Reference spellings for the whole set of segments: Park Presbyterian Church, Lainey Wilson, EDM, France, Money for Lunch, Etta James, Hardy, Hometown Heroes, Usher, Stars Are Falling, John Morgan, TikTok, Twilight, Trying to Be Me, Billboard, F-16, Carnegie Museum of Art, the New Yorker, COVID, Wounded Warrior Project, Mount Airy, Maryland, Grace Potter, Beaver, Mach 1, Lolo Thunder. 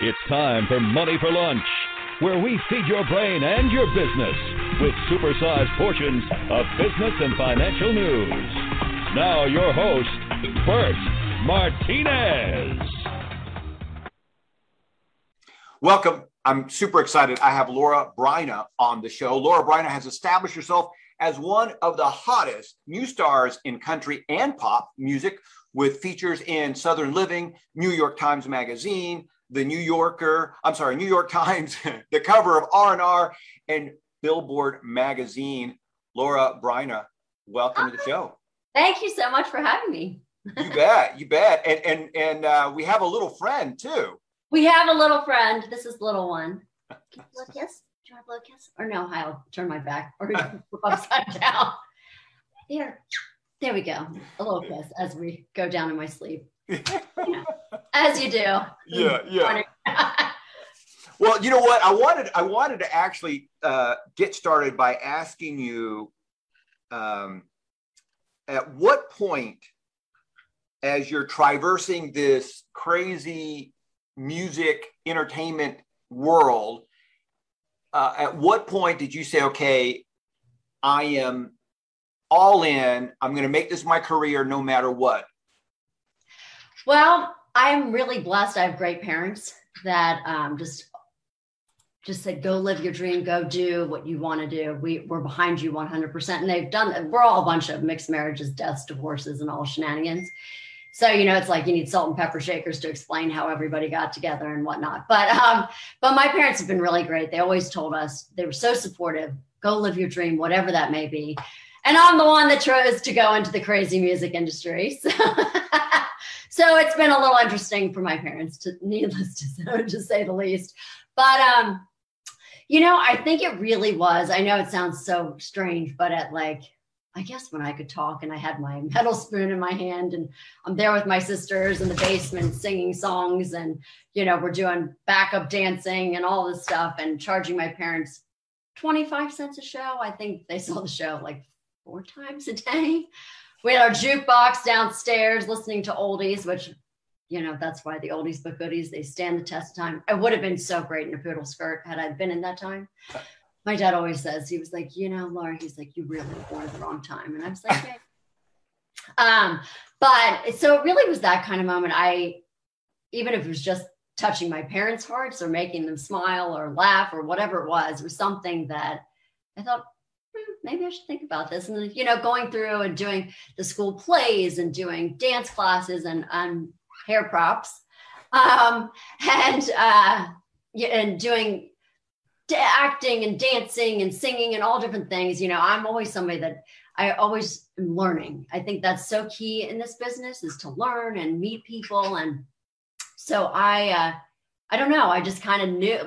It's time for Money for Lunch, where we feed your brain and your business with supersized portions of business and financial news. Now your host, Bert Martinez. Welcome. I'm super excited. I have Laura Bryna on the show. Laura Bryna has established herself as one of the hottest new stars in country and pop music, with features in Southern Living, New York Times Magazine, the New Yorker, New York Times, the cover of R&R, and Billboard magazine. Laura Bryna, welcome to the show. Thank you so much for having me. You bet. And we have a little friend too. We have a little friend. This is the little one. Can you blow a kiss? Do you want to blow a kiss? Or no, I'll turn my back or upside down. There we go. A little kiss as we go down in my sleep. As you do. Yeah. Well, you know what? I wanted to actually get started by asking you, at what point, as you're traversing this crazy music entertainment world, at what point did you say, okay, I am all in, I'm going to make this my career no matter what? Well, I'm really blessed. I have great parents that just said, go live your dream, go do what you want to do. We're behind you 100%. And they've done that. We're all a bunch of mixed marriages, deaths, divorces, and all shenanigans. So, you know, it's like you need salt and pepper shakers to explain how everybody got together and whatnot. But my parents have been really great. They always told us, they were so supportive, go live your dream, whatever that may be. And I'm the one that chose to go into the crazy music industry. So it's been a little interesting for my parents, needless to say the least. But, you know, I think it really was, I know it sounds so strange, but I guess when I could talk and I had my metal spoon in my hand and I'm there with my sisters in the basement singing songs and, you know, we're doing backup dancing and all this stuff and charging my parents 25 cents a show. I think they saw the show like 4 times a day. We had our jukebox downstairs listening to oldies, which, you know, that's why the oldies but goodies, they stand the test of time. I would have been so great in a poodle skirt had I been in that time. My dad always says, he was like, you know, Laura, he's like, you really were born at the wrong time. And I was like, okay. But so it really was that kind of moment. Even if it was just touching my parents' hearts or making them smile or laugh or whatever it was something that I thought, maybe I should think about this. And, you know, going through and doing the school plays and doing dance classes and hair props and doing acting and dancing and singing and all different things. You know, I'm always somebody that I always am learning. I think that's so key in this business is to learn and meet people. And so I don't know. I just kind of knew,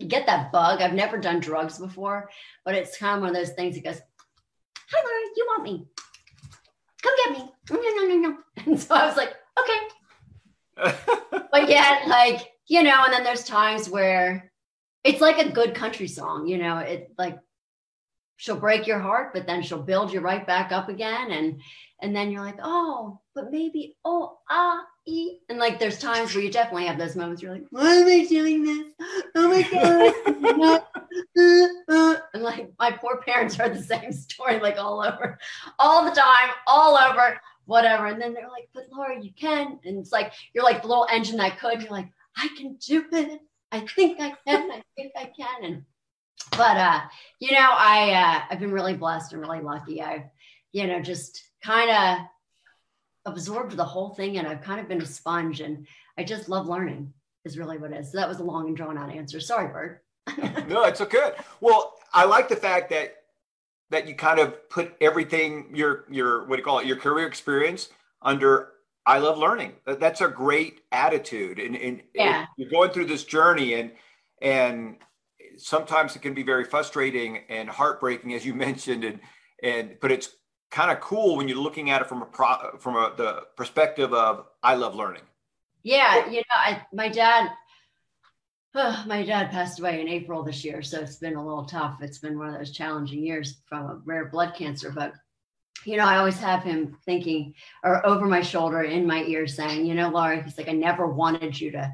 you get that bug. I've never done drugs before, but it's kind of one of those things that goes, hi, Laura, you want me? Come get me. No. And so I was like, okay. But yet, you know, and then there's times where it's like a good country song, you know, it she'll break your heart, but then she'll build you right back up again. And then you're like, oh, but maybe, and there's times where you definitely have those moments. You're like, why am I doing this? Oh my God. And my poor parents heard the same story, all over, whatever. And then they're like, but Laura, you can. And it's you're the little engine that could. You're like, I can do it. I think I can. And, but, you know, I've been really blessed and really lucky. I've, you know, just kind of absorbed the whole thing, and I've kind of been a sponge, and I just love learning is really what it is. So that was a long and drawn out answer. Sorry, Bert. No, it's okay. Well, I like the fact that you kind of put everything, your career experience under I love learning. That's a great attitude. And yeah. You're going through this journey and sometimes it can be very frustrating and heartbreaking, as you mentioned, but it's kind of cool when you're looking at it from the perspective of I love learning. Yeah, you know, my dad passed away in April this year, so it's been a little tough. It's been one of those challenging years from a rare blood cancer, but you know, I always have him thinking or over my shoulder in my ear saying, you know, Laura, he's like, I never wanted you to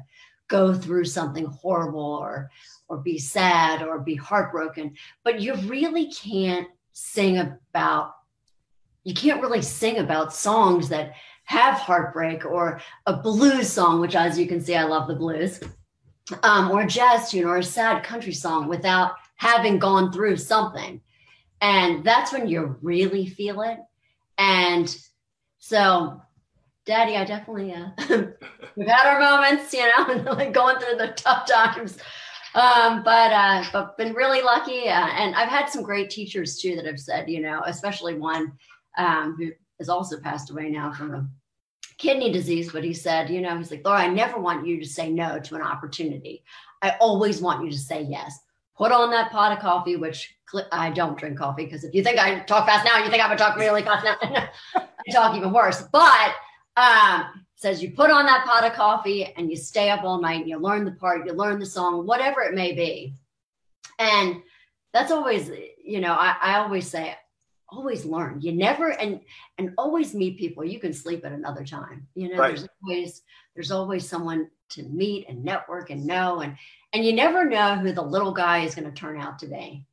go through something horrible or be sad or be heartbroken, but you really can't sing about, you can't really sing about songs that have heartbreak, or a blues song, which as you can see, I love the blues, or a jazz tune or a sad country song without having gone through something. And that's when you really feel it. And so, Daddy, I definitely, we've had our moments, you know, like going through the tough times, but been really lucky. And I've had some great teachers too, that have said, you know, especially one who has also passed away now from a kidney disease, but he said, you know, he's like, Laura, I never want you to say no to an opportunity. I always want you to say yes. Put on that pot of coffee, which I don't drink coffee, because if you think I talk fast now, you think I would talk really fast now. I talk even worse. But says you put on that pot of coffee and you stay up all night and you learn the part, you learn the song, whatever it may be. And that's always, you know, I always say, always learn. You never, and always meet people. You can sleep at another time. You know, right. There's always someone to meet and network and know, and you never know who the little guy is going to turn out to be,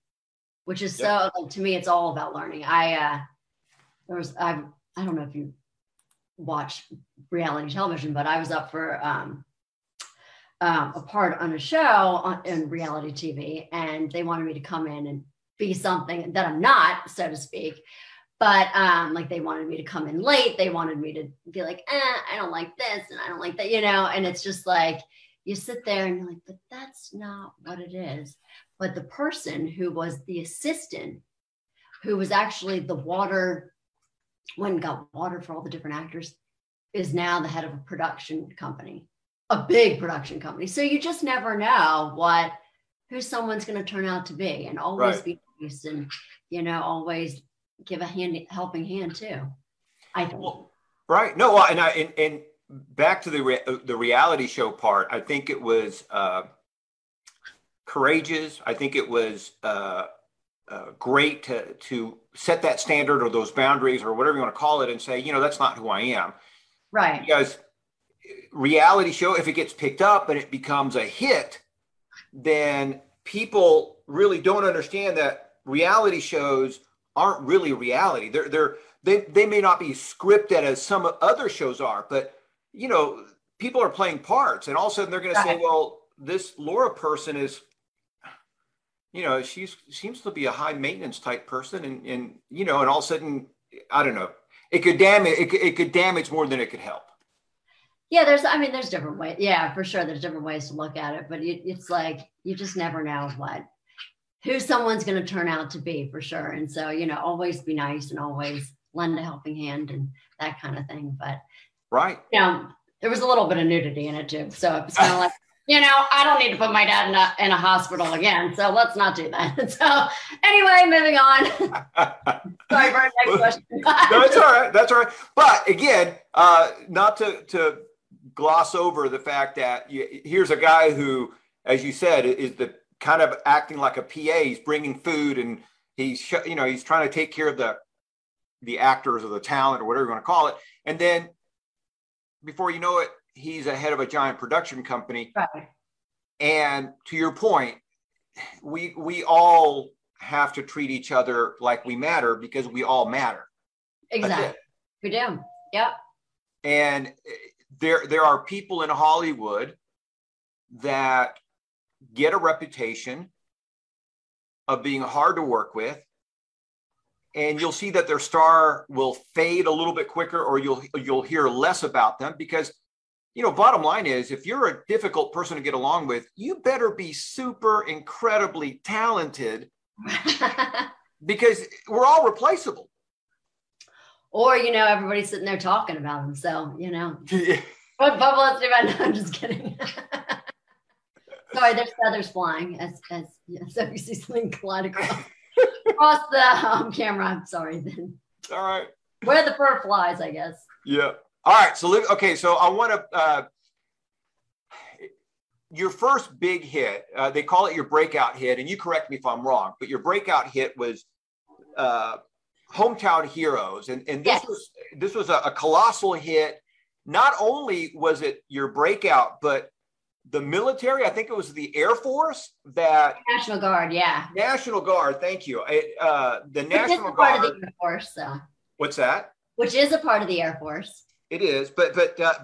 which is yep. So, like, to me, it's all about learning. I don't know if you watch reality television, but I was up for a part on a show in reality TV, and they wanted me to come in and be something that I'm not, so to speak. But like, they wanted me to come in late. They wanted me to be like, I don't like this and I don't like that, you know? And it's just like, you sit there and you're like, but that's not what it is. But the person who was the assistant, who was actually the water, went and got water for all the different actors, is now the head of a production company, a big production company. So you just never know who someone's going to turn out to be, and always right. Be nice, and, you know, always give a helping hand too, I think. Well, right. No. And back to the reality show part, I think it was courageous. I think it was great to set that standard or those boundaries or whatever you want to call it and say, you know, that's not who I am. Right. Because reality show, if it gets picked up and it becomes a hit, then people really don't understand that reality shows aren't really reality. They may not be scripted as some other shows are, but, you know, people are playing parts, and all of a sudden they're going to say, well, this Laura person is, you know, she seems to be a high maintenance type person. And, you know, and all of a sudden, I don't know, it could damage more than it could help. Yeah. There's different ways. Yeah, for sure. There's different ways to look at it, but it's like, you just never know who someone's going to turn out to be, for sure. And so, you know, always be nice and always lend a helping hand and that kind of thing. But right. You know, there was a little bit of nudity in it too. So it's kind of like, you know, I don't need to put my dad in a hospital again. So let's not do that. So anyway, moving on. Sorry for our next question. No, it's all right. That's all right. But again, not to gloss over the fact that here's a guy who, as you said, is the kind of acting like a PA. He's bringing food and he's, you know, he's trying to take care of the actors or the talent or whatever you want to call it. And then before you know it, he's a head of a giant production company. Right. And to your point, we all have to treat each other like we matter, because we all matter. Exactly. We do. Yep. And there are people in Hollywood that get a reputation of being hard to work with, and you'll see that their star will fade a little bit quicker, or you'll hear less about them, because, you know, bottom line is, if you're a difficult person to get along with, you better be super incredibly talented, because we're all replaceable. Or, you know, everybody's sitting there talking about them. So, you know, what bubble let's do about now? I'm just kidding. Sorry, there's feathers flying as you see something collide across the camera. I'm sorry. Then. All right. Where the fur flies, I guess. Yeah. All right. So I want to, your first big hit, they call it your breakout hit, and you correct me if I'm wrong, but your breakout hit was Hometown Heroes. And this, yes, this was a colossal hit. Not only was it your breakout, but the military, I think it was the Air Force that... National Guard, yeah. National Guard, thank you. The National Guard... part of the Air Force, though. So. What's that? Which is a part of the Air Force. It is, but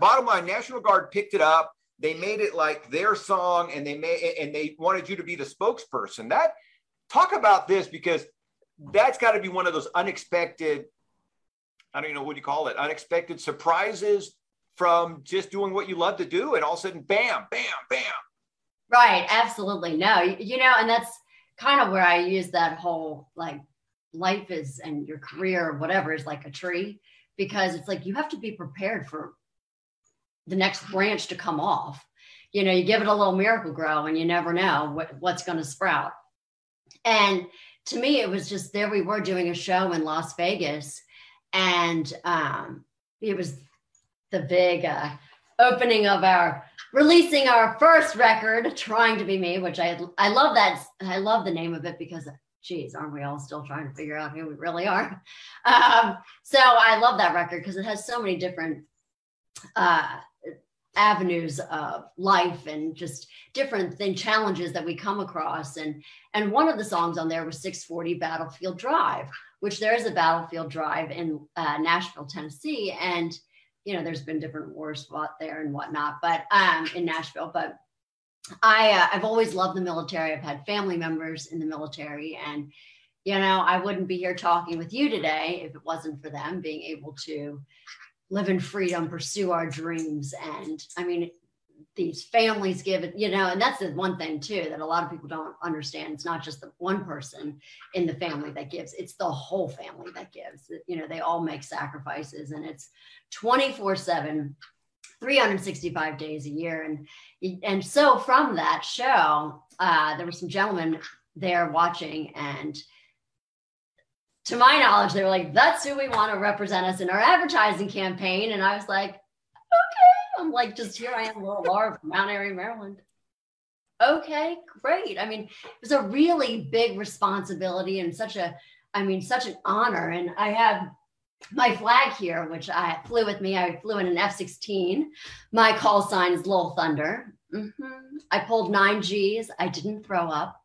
bottom line, National Guard picked it up. They made it like their song, and they wanted you to be the spokesperson. Talk about this, because that's got to be one of those unexpected, I don't even know what you call it, unexpected surprises from just doing what you love to do, and all of a sudden, bam, bam, bam. Right, absolutely. No, you know, and that's kind of where I use that whole, like, life is, and your career, or whatever, is like a tree, because it's like, you have to be prepared for the next branch to come off. You know, you give it a little miracle grow, and you never know what's going to sprout. And to me, it was just, there we were doing a show in Las Vegas, and it was the big opening of releasing our first record, Trying to Be Me, which I love that. I love the name of it, because geez, aren't we all still trying to figure out who we really are? So I love that record, because it has so many different avenues of life, and just different challenges that we come across. And one of the songs on there was 640 Battlefield Drive, which there is a battlefield drive in Nashville, Tennessee. And, you know, there's been different wars fought there and whatnot, but in Nashville, but I've always loved the military. I've had family members in the military, and, you know, I wouldn't be here talking with you today if it wasn't for them being able to live in freedom, pursue our dreams. And I mean, these families give it, you know, and that's the one thing too, that a lot of people don't understand. It's not just the one person in the family that gives, it's the whole family that gives, you know, they all make sacrifices, and it's 24/7, 365 days a year. And so from that show, there were some gentlemen there watching, and to my knowledge, they were like, that's who we want to represent us in our advertising campaign. And I was like, okay. I'm like, just here I am, little Laura from Mount Airy, Maryland. Okay, great. I mean, it was a really big responsibility, and such an honor. And I have my flag here, which I flew with me. I flew in an F-16. My call sign is Lolo Thunder. Mm-hmm. I pulled 9 Gs. I didn't throw up.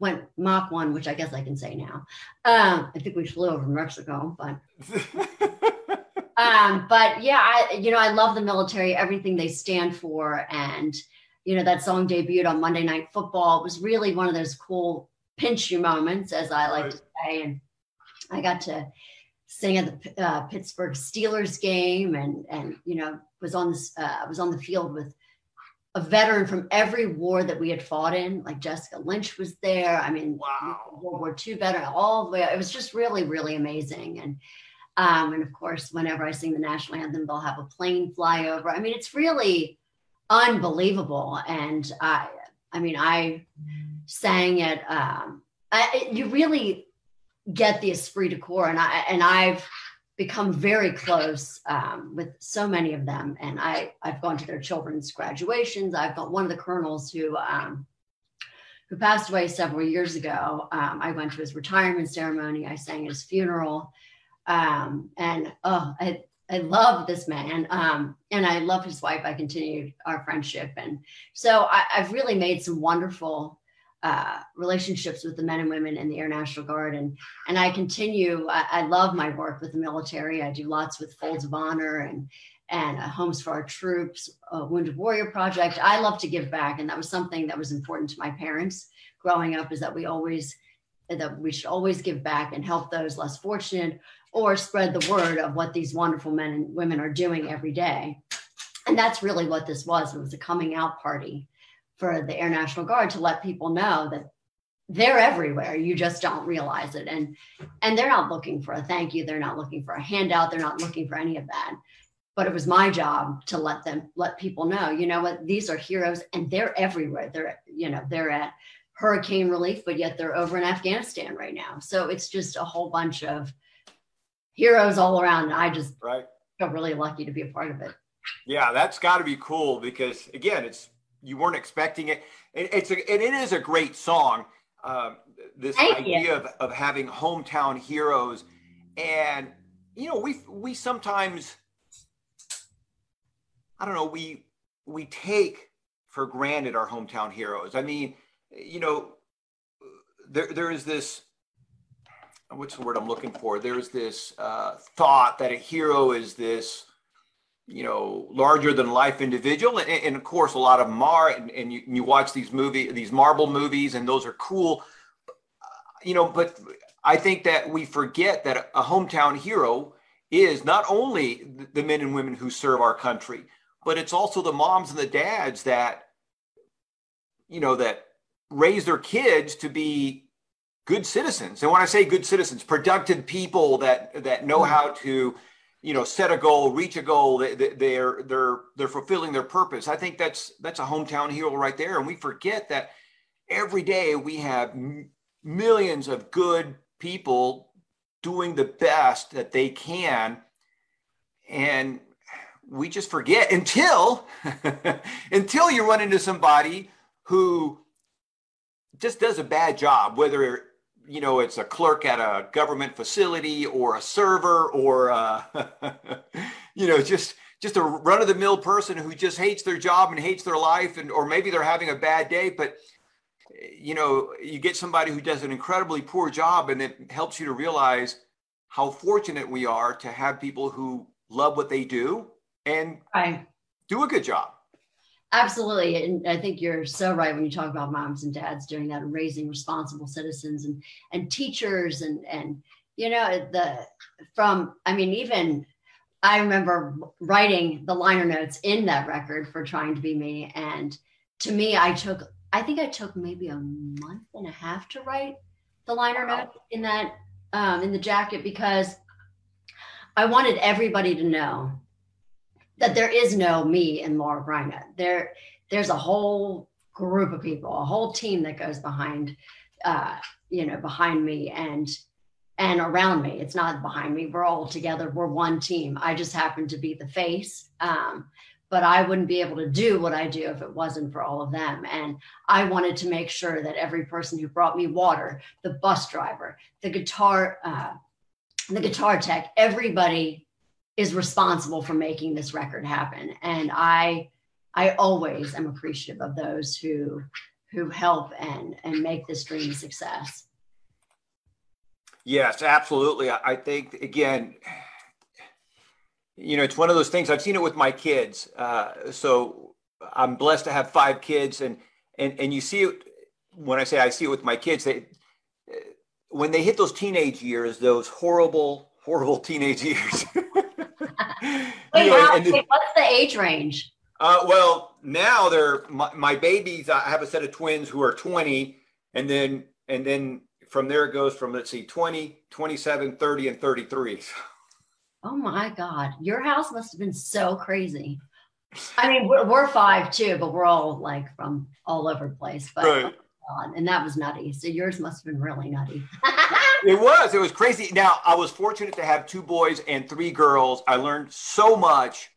Went Mach 1, which I guess I can say now. I think we flew over Mexico, but but yeah, I love the military, everything they stand for. And, you know, that song debuted on Monday Night Football. It was really one of those cool pinch you moments, as I like to say. And I got to sing at the Pittsburgh Steelers game, and you know, was on the field with a veteran from every war that we had fought in, like Jessica Lynch was there. I mean, wow. World War II veteran, all the way up. It was just really, really amazing. And of course, whenever I sing the national anthem, they'll have a plane fly over. I mean, it's really unbelievable. And I sang it. You really get the esprit de corps, and I've become very close with so many of them. And I've gone to their children's graduations. I've got one of the colonels who passed away several years ago. I went to his retirement ceremony. I sang at his funeral. I love this man. And I love his wife. I continued our friendship. And so I've really made some wonderful relationships with the men and women in the Air National Guard. And I continue, I love my work with the military. I do lots with Folds of Honor and Homes for Our Troops, Wounded Warrior Project. I love to give back. And that was something that was important to my parents growing up, is that we should always give back and help those less fortunate, or spread the word of what these wonderful men and women are doing every day. And that's really what this was. It was a coming out party for the Air National Guard, to let people know that they're everywhere. You just don't realize it. And they're not looking for a thank you. They're not looking for a handout. They're not looking for any of that. But it was my job to let people know, you know what, these are heroes, and they're everywhere. They're at hurricane relief, but yet they're over in Afghanistan right now. So it's just a whole bunch of heroes all around. I just feel really lucky to be a part of it. Yeah, that's gotta be cool, because again, you weren't expecting it. It is a great song. This idea of having hometown heroes, and you know, we sometimes, I don't know, we take for granted our hometown heroes. I mean, you know, there is this, what's the word I'm looking for? There's this thought that a hero is this, you know, larger than life individual. And of course, a lot of them are, and you watch these Marvel movies, and those are cool, you know, but I think that we forget that a hometown hero is not only the men and women who serve our country, but it's also the moms and the dads that, you know, that raise their kids to be good citizens. And when I say good citizens, productive people that know how to, you know, set a goal, reach a goal, they're fulfilling their purpose. I think that's a hometown hero right there. And we forget that every day we have millions of good people doing the best that they can. And we just forget until you run into somebody who just does a bad job, whether, you know, it's a clerk at a government facility or a server or, you know, just a run of the mill person who just hates their job and hates their life. And, or maybe they're having a bad day, but, you know, you get somebody who does an incredibly poor job, and it helps you to realize how fortunate we are to have people who love what they do and do a good job. Absolutely. And I think you're so right when you talk about moms and dads doing that and raising responsible citizens and teachers and, you know, I remember writing the liner notes in that record for Trying to Be Me. And to me, I think I took maybe a month and a half to write the liner note in that, in the jacket, because I wanted everybody to know that there is no me and Laura Bryna. There's a whole group of people, a whole team that goes behind, you know, behind me and around me. It's not behind me. We're all together. We're one team. I just happen to be the face. But I wouldn't be able to do what I do if it wasn't for all of them. And I wanted to make sure that every person who brought me water, the bus driver, the guitar tech, everybody is responsible for making this record happen. And I always am appreciative of those who help and make this dream a success. Yes, absolutely. I think, again, you know, it's one of those things. I've seen it with my kids. So I'm blessed to have 5 kids, and you see it when I say I see it with my kids. When they hit those teenage years, those horrible teenage years. What's the age range? Well, now they're my babies. I have a set of twins who are 20, and then from there it goes from, let's see, 20, 27, 30, and 33. Oh my God. Your house must have been so crazy. I mean, we're 5 too, but we're all like from all over the place. But right. And that was nutty. So yours must have been really nutty. It was crazy. Now, I was fortunate to have 2 boys and 3 girls. I learned so much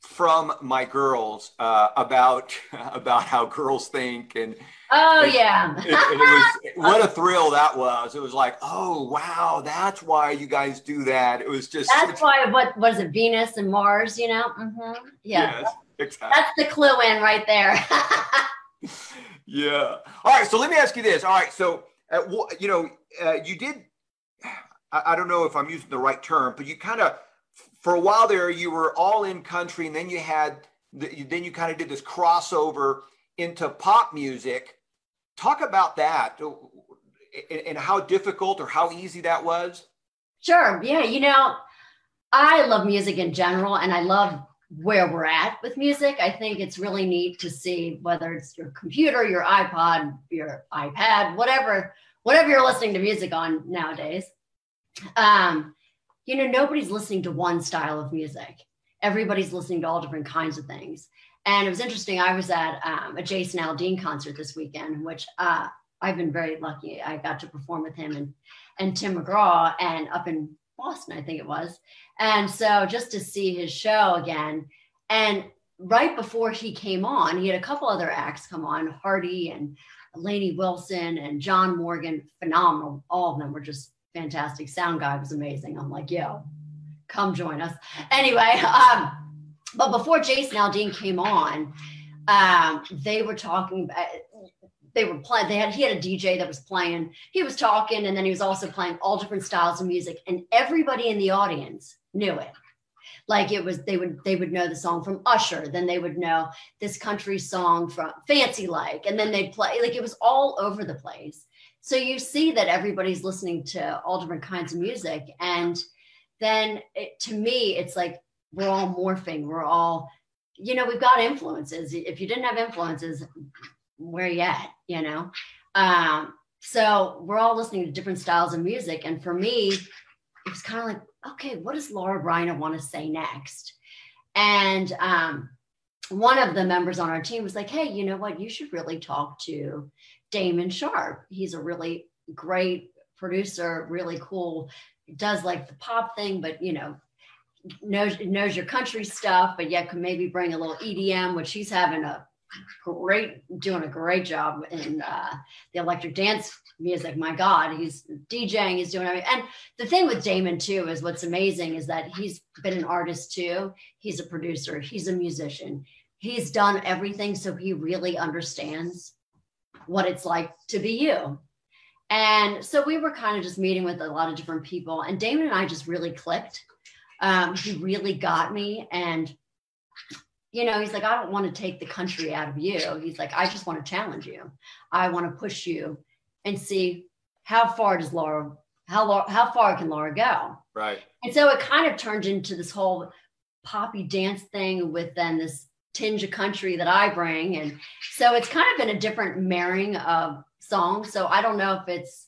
from my girls about how girls think. And it was what a thrill that was. It was like, oh wow, that's why you guys do that. It was just why. What was it? Venus and Mars, you know? Mm-hmm. Yeah, yes, exactly. That's the clue in right there. Yeah. All right. So let me ask you this. All right. So you know, you did. I don't know if I'm using the right term, but you kind of, for a while there, you were all in country, and then you had, then you kind of did this crossover into pop music. Talk about that and how difficult or how easy that was. Sure. Yeah. You know, I love music in general, and I love where we're at with music. I think it's really neat to see, whether it's your computer, your iPod, your iPad, whatever you're listening to music on nowadays. You know, nobody's listening to one style of music. Everybody's listening to all different kinds of things. And it was interesting. I was at a Jason Aldean concert this weekend, which I've been very lucky. I got to perform with him and Tim McGraw, and up in Boston, I think it was. And so just to see his show again. And right before he came on, he had a couple other acts come on, Hardy and Lainey Wilson and John Morgan, phenomenal. All of them were just fantastic. Sound guy was amazing. I'm like, yo, come join us. Anyway, but before Jason Aldean came on, They were talking, they were playing, he had a DJ that was playing, he was talking, and then he was also playing all different styles of music, and everybody in the audience knew it. Like it was, they would know the song from Usher, then they would know this country song from Fancy Like, and then they'd play, like it was all over the place. So you see that everybody's listening to all different kinds of music. And then to me, it's like, we're all morphing. We're all, you know, we've got influences. If you didn't have influences, where you at, you know? So we're all listening to different styles of music. And for me, it was kind of like, okay, what does Laura Bryna want to say next? And one of the members on our team was like, hey, you know what? You should really talk to Damon Sharp. He's a really great producer, really cool, does like the pop thing, but, you know, knows your country stuff, but yet could maybe bring a little EDM, which he's having doing a great job in the electric dance music. My God, he's DJing, he's doing everything. And the thing with Damon too is what's amazing is that he's been an artist too. He's a producer, he's a musician. He's done everything, so he really understands what it's like to be you. And so we were kind of just meeting with a lot of different people, and Damon and I just really clicked. He really got me. And, you know, he's like, I don't want to take the country out of you. He's like, I just want to challenge you. I want to push you and see how far can Laura go? Right. And so it kind of turned into this whole poppy dance thing with then this tinge of country that I bring. And so it's kind of been a different marrying of songs. So I don't know if it's,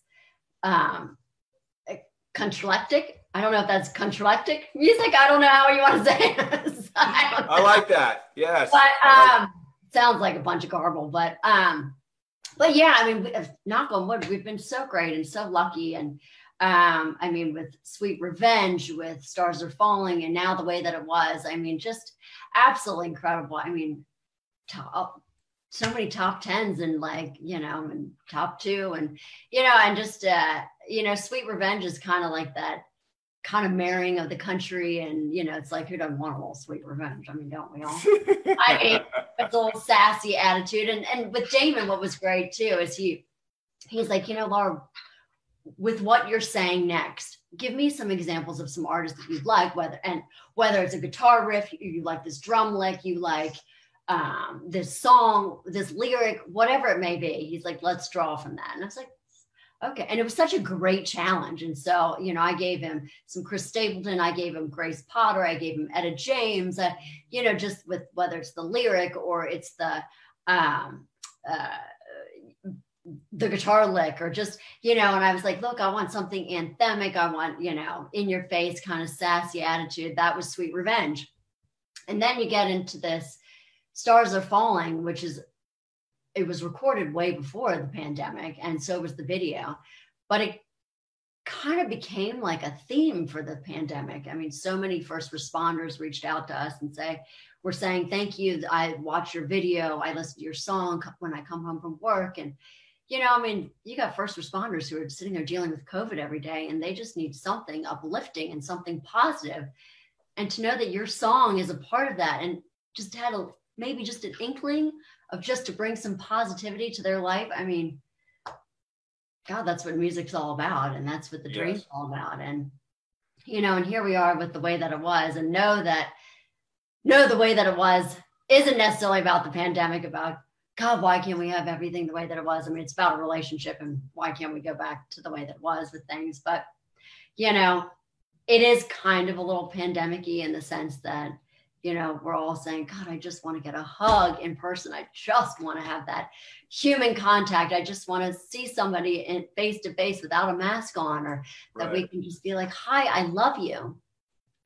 contralectic. I don't know if that's contralectic music. I don't know how you want to say it. I like that. Yes. But sounds like a bunch of garble, but yeah, I mean, knock on wood, we've been so great and so lucky. And I mean, with Sweet Revenge, with Stars Are Falling, and now The Way That It Was, I mean, just absolutely incredible. I mean, so many top tens and like, you know, and top two and, you know, and just, you know, Sweet Revenge is kind of like that kind of marrying of the country. And, you know, it's like, who doesn't want a little sweet revenge? I mean, don't we all? I mean, it's a little sassy attitude. And with Damon, what was great too, is he's like, you know, Laura, with what you're saying next, give me some examples of some artists that you'd like, whether it's a guitar riff, you like this drum lick, you like this song, this lyric, whatever it may be. He's like, let's draw from that. And I was like, okay. And it was such a great challenge. And so, you know, I gave him some Chris Stapleton, I gave him Grace Potter, I gave him Etta James, you know, just with whether it's the lyric or it's the guitar lick or just, you know, and I was like, look, I want something anthemic. I want, you know, in your face kind of sassy attitude. That was Sweet Revenge. And then you get into this Stars Are Falling, which is, it was recorded way before the pandemic, and so was the video, but it kind of became like a theme for the pandemic. I mean, so many first responders reached out to us and we're saying, thank you. I watched your video. I listened to your song when I come home from work. And, you know, I mean, you got first responders who are sitting there dealing with COVID every day, and they just need something uplifting and something positive. And to know that your song is a part of that, and just had maybe just an inkling of just to bring some positivity to their life. I mean, God, that's what music's all about. And that's what the dream's all about. And, you know, and here we are with The Way That It Was, and know The Way That It Was isn't necessarily about the pandemic, about God, why can't we have everything the way that it was? I mean, it's about a relationship, and why can't we go back to the way that it was with things? But, you know, it is kind of a little pandemic-y in the sense that, you know, we're all saying, God, I just want to get a hug in person. I just want to have that human contact. I just want to see somebody in face to face without a mask on, or that we can just be like, hi, I love you.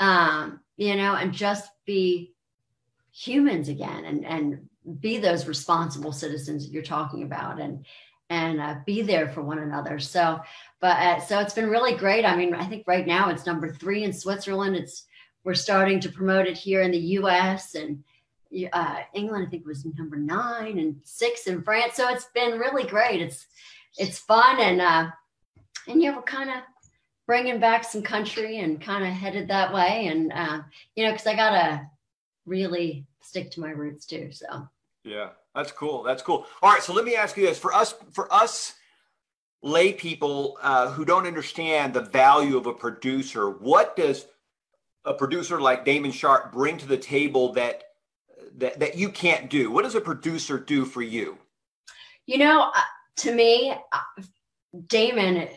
You know, and just be humans again, and be those responsible citizens that you're talking about, and be there for one another. So, so it's been really great. I mean, I think right now it's number 3 in Switzerland. We're starting to promote it here in the U.S. and England, I think, was number 9 and 6 in France. So it's been really great. It's fun. And yeah, we're kind of bringing back some country and kind of headed that way. And, you know, because I got to really stick to my roots too. So Yeah, that's cool. That's cool. All right. So let me ask you this. For us lay people who don't understand the value of a producer, what does a producer like Damon Sharp bring to the table that you can't do? What does a producer do for you? You know, to me, Damon,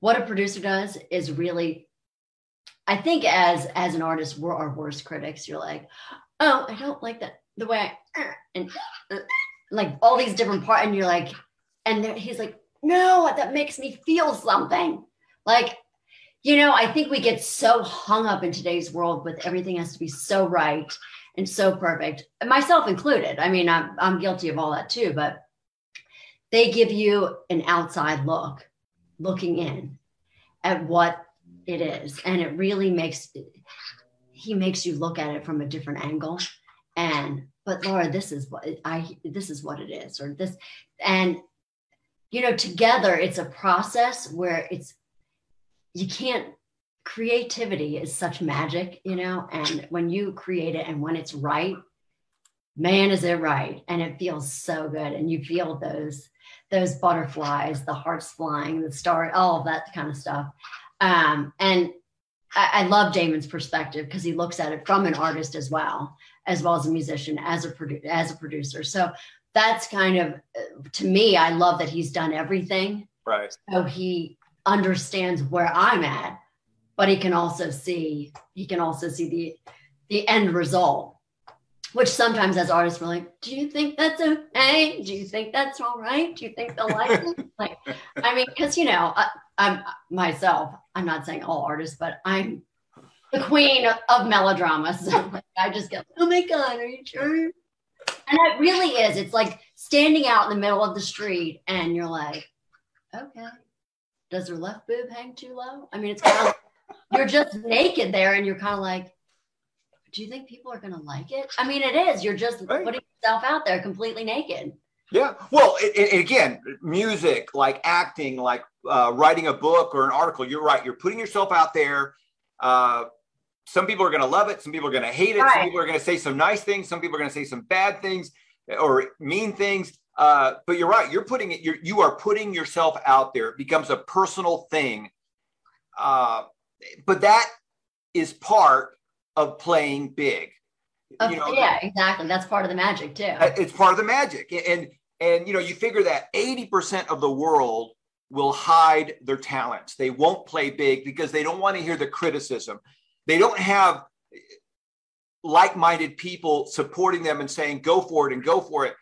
what a producer does is really, I think as an artist, we're our worst critics. You're like, oh, I don't like that, the way I, and like all these different parts. And you're like, and he's like, no, that makes me feel something. Like, you know, I think we get so hung up in today's world with everything has to be so right and so perfect, myself included. I mean, I'm guilty of all that too, but they give you an outside look, looking in at what it is. And it really makes you look at it from a different angle. And, but Laura, this is what it is, or this, and, you know, together it's a process where you can't, creativity is such magic, you know, and when you create it and when it's right, man, is it right. And it feels so good. And you feel those butterflies, the hearts flying, the stars, all of that kind of stuff. And I love Damon's perspective because he looks at it from an artist as well as a musician, as a producer. So that's kind of, to me, I love that he's done everything. Right. So he understands where I'm at, but he can also see the end result, which sometimes as artists we're like, do you think that's okay? Do you think that's all right? Do you think they'll like it? Like, I mean, because, you know, I'm myself, I'm not saying all artists, but I'm the queen of melodrama. So like, I just go, oh my God, are you sure? And it really is. It's like standing out in the middle of the street and you're like, okay, does her left boob hang too low? I mean, it's kind of like, you're just naked there and you're kind of like, do you think people are going to like it? I mean, it is. You're just putting yourself out there completely naked. Yeah. Well, it, again, music, like acting, like writing a book or an article, you're right. You're putting yourself out there. Some people are going to love it. Some people are going to hate it. Right. Some people are going to say some nice things. Some people are going to say some bad things or mean things. But you're right. You're putting it. You are putting yourself out there. It becomes a personal thing. But that is part of playing big. Okay, you know, yeah, exactly. That's part of the magic too. It's part of the magic. And you know, you figure that 80% of the world will hide their talents. They won't play big because they don't want to hear the criticism. They don't have like-minded people supporting them and saying, go for it and go for it.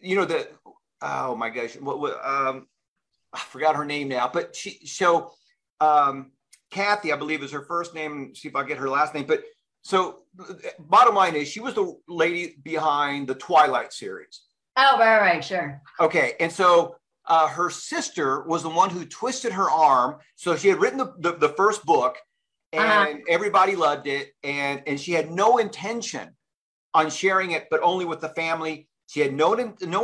You know, oh my gosh, I forgot her name now, but Kathy, I believe is her first name. See if I get her last name. But so bottom line is she was the lady behind the Twilight series. Oh, right. Sure. Okay. And so her sister was the one who twisted her arm. So she had written the first book and everybody loved it. And she had no intention on sharing it, but only with the family. She had no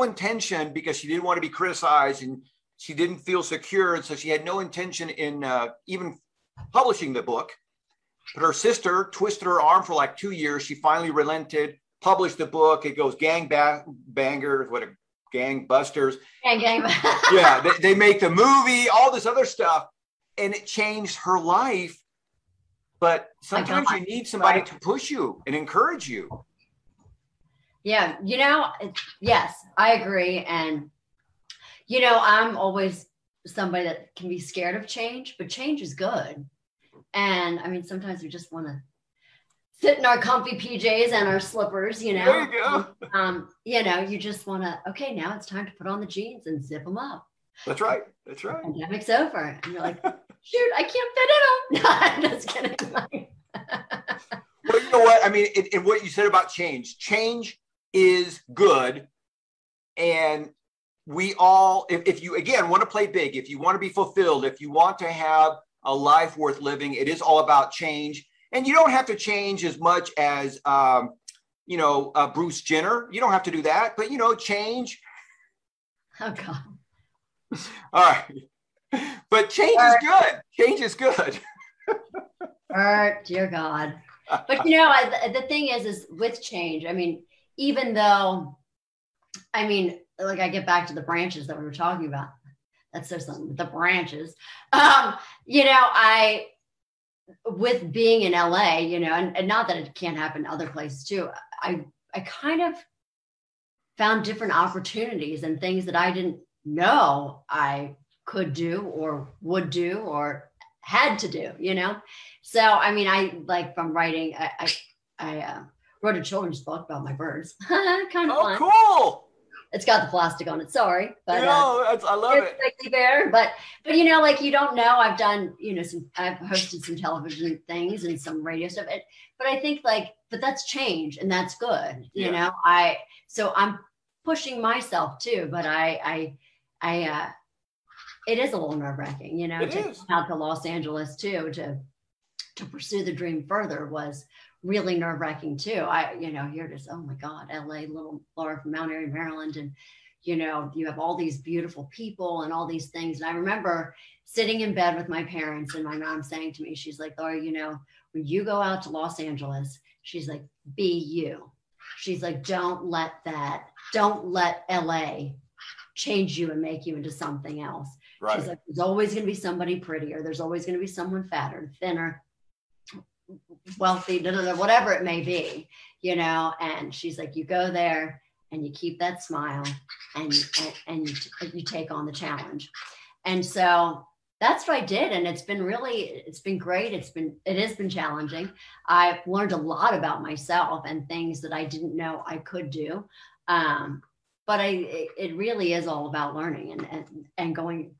intention because she didn't want to be criticized and she didn't feel secure. And so she had no intention in even publishing the book, but her sister twisted her arm for like 2 years. She finally relented, published the book. It goes gangbusters. Yeah. They make the movie, all this other stuff. And it changed her life. But sometimes you need somebody to push you and encourage you. Yeah. You know, yes, I agree. And you know, I'm always somebody that can be scared of change, but change is good. And I mean, sometimes we just want to sit in our comfy PJs and our slippers, you know. There you go. You know, you just want to, okay, now it's time to put on the jeans and zip them up. That's right. The pandemic's over. And you're like, shoot, I can't fit in them. No, I'm just kidding. Well, you know what? I mean, and what you said about change is good. And we all, if you, again, want to play big, if you want to be fulfilled, if you want to have a life worth living, it is all about change. And you don't have to change as much as, you know, Bruce Jenner. You don't have to do that, but, you know, change. Oh, God. All right. But change is good. Change is good. Dear God. But, you know, the thing is with change, I mean, even though, I mean, like I get back to the branches that we were talking about. That's so something, the branches. You know, with being in LA, you know, and not that it can't happen other places too, I kind of found different opportunities and things that I didn't know I could do or would do or had to do, you know? So, I mean, I wrote a children's book about my birds. Kind of fun. Cool. It's got the plastic on it. Sorry, but no, I love it. Sexy bear, but you know, like you don't know. I've done, you know, I've hosted some television things and some radio stuff. But I think but that's change and that's good. You know, so I'm pushing myself too. But it is a little nerve wracking. You know, it to is. Come out to Los Angeles too to pursue the dream further was really nerve wracking too. Here it is. Oh my God, LA, little Laura from Mount Airy, Maryland. And, you know, you have all these beautiful people and all these things. And I remember sitting in bed with my parents and my mom saying to me, she's like, Laura, you know, when you go out to Los Angeles, she's like, be you. She's like, don't let LA change you and make you into something else. Right. She's like, there's always going to be somebody prettier. There's always going to be someone fatter, thinner, wealthy, whatever it may be, you know. And she's like, you go there and you keep that smile and you take on the challenge. And so that's what I did. And it's been great. It has been challenging. I've learned a lot about myself and things that I didn't know I could do. But it really is all about learning and going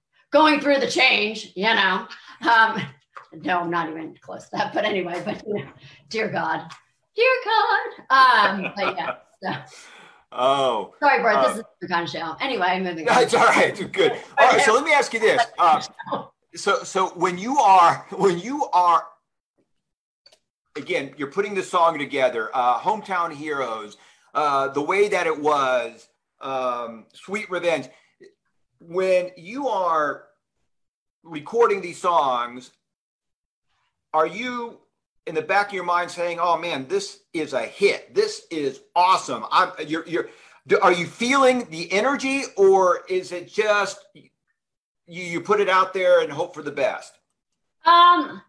through the change, you know. No, I'm not even close to that. But anyway, you know, dear God. But yeah. So. Oh. Sorry, Bert. This is the kind of show. Anyway, I'm moving on. It's all right. Good. All right. So let me ask you this. So when you are, again, you're putting the song together. Hometown Heroes. The Way That It Was. Sweet Revenge. When you are recording these songs, are you in the back of your mind saying, oh man, this is a hit. This is awesome. Are you feeling the energy, or is it just you put it out there and hope for the best? I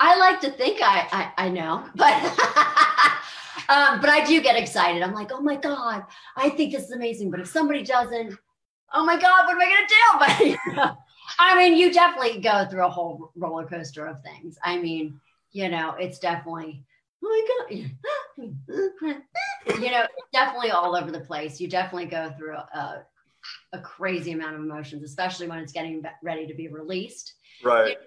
like to think I know, but, but I do get excited. I'm like, oh my God, I think this is amazing. But if somebody doesn't, oh my God, what am I going to do? But, you know, I mean, you definitely go through a whole roller coaster of things. I mean, you know, it's definitely, oh my God, you know, it's definitely all over the place. You definitely go through a crazy amount of emotions, especially when it's getting ready to be released. Right.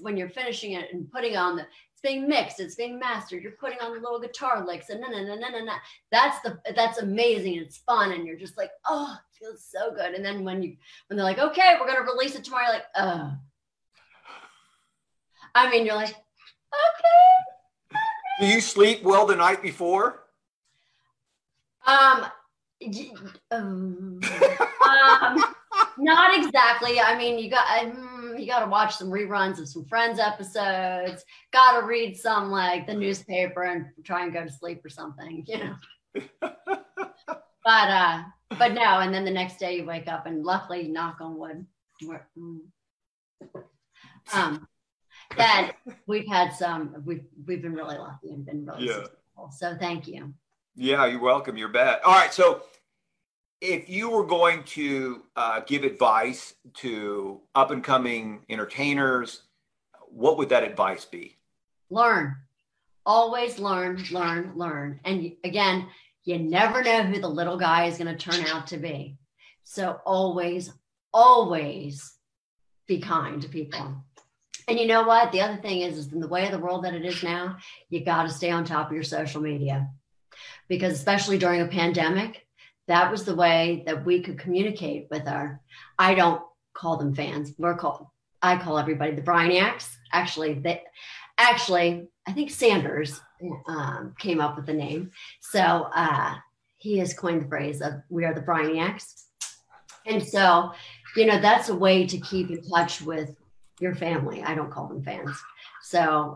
When you're finishing it and putting on it's being mixed, it's being mastered, you're putting on the little guitar licks and na-na-na-na-na-na. That's amazing. It's fun. And you're just like, oh, it feels so good. And then when they're like, okay, we're going to release it tomorrow, you're like, oh. I mean, you're like, okay. Do you sleep well the night before? Not exactly. I mean, you got to watch some reruns of some Friends episodes, got to read some like the newspaper and try and go to sleep or something, you know. But no. And then the next day you wake up and luckily, knock on wood, that we've been really lucky and been really successful. So thank you. Yeah, you're welcome. You're bad. All right. So if you were going to give advice to up-and-coming entertainers, what would that advice be? Learn. Always learn. And again, you never know who the little guy is going to turn out to be. So always be kind to people. And you know what? The other thing is in the way of the world that it is now, you got to stay on top of your social media. Because especially during a pandemic, that was the way that we could communicate with I don't call them fans. I call everybody the Bryniacs. Actually, I think Sanders came up with the name. So he has coined the phrase of we are the Bryniacs. And so, you know, that's a way to keep in touch with your family. I don't call them fans. So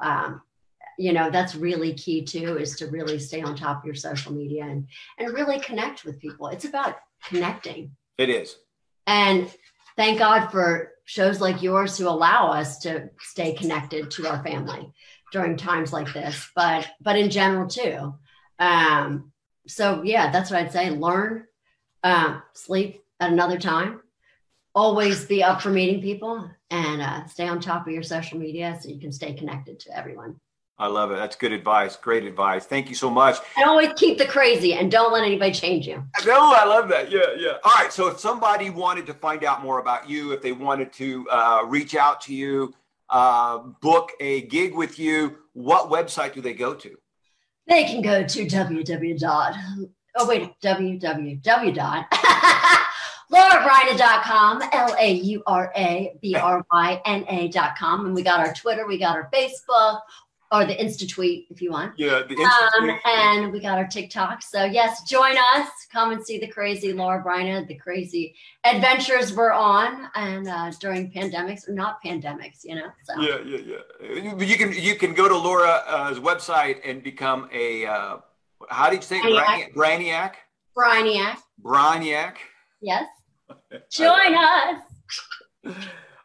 you know, that's really key too, is to really stay on top of your social media and really connect with people. It's about connecting. It is. And thank God for shows like yours who allow us to stay connected to our family during times like this, but in general too. So yeah, that's what I'd say. Learn, sleep at another time, always be up for meeting people, and stay on top of your social media so you can stay connected to everyone. I love it. That's good advice. Great advice. Thank you so much. And always keep the crazy and don't let anybody change you. No, I love that. Yeah, yeah. All right. So if somebody wanted to find out more about you, if they wanted to reach out to you, book a gig with you, what website do they go to? They can go to www.laurabryna.com, LauraBryna.com. And we got our Twitter, we got our Facebook, or the Insta tweet if you want. Yeah, the Insta tweet. And we got our TikTok. So yes, join us. Come and see the crazy Laura Bryna, the crazy adventures we're on, and during pandemics or not pandemics, you know. So. Yeah, yeah, yeah. You can go to Laura's website and become a how did you say it? Bryniac. Yes. Join us.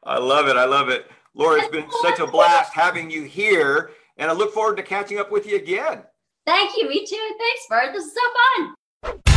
I love it. I love it. Laura, it's been such a blast having you here, and I look forward to catching up with you again. Thank you. Me too. Thanks, Bert. This is so fun.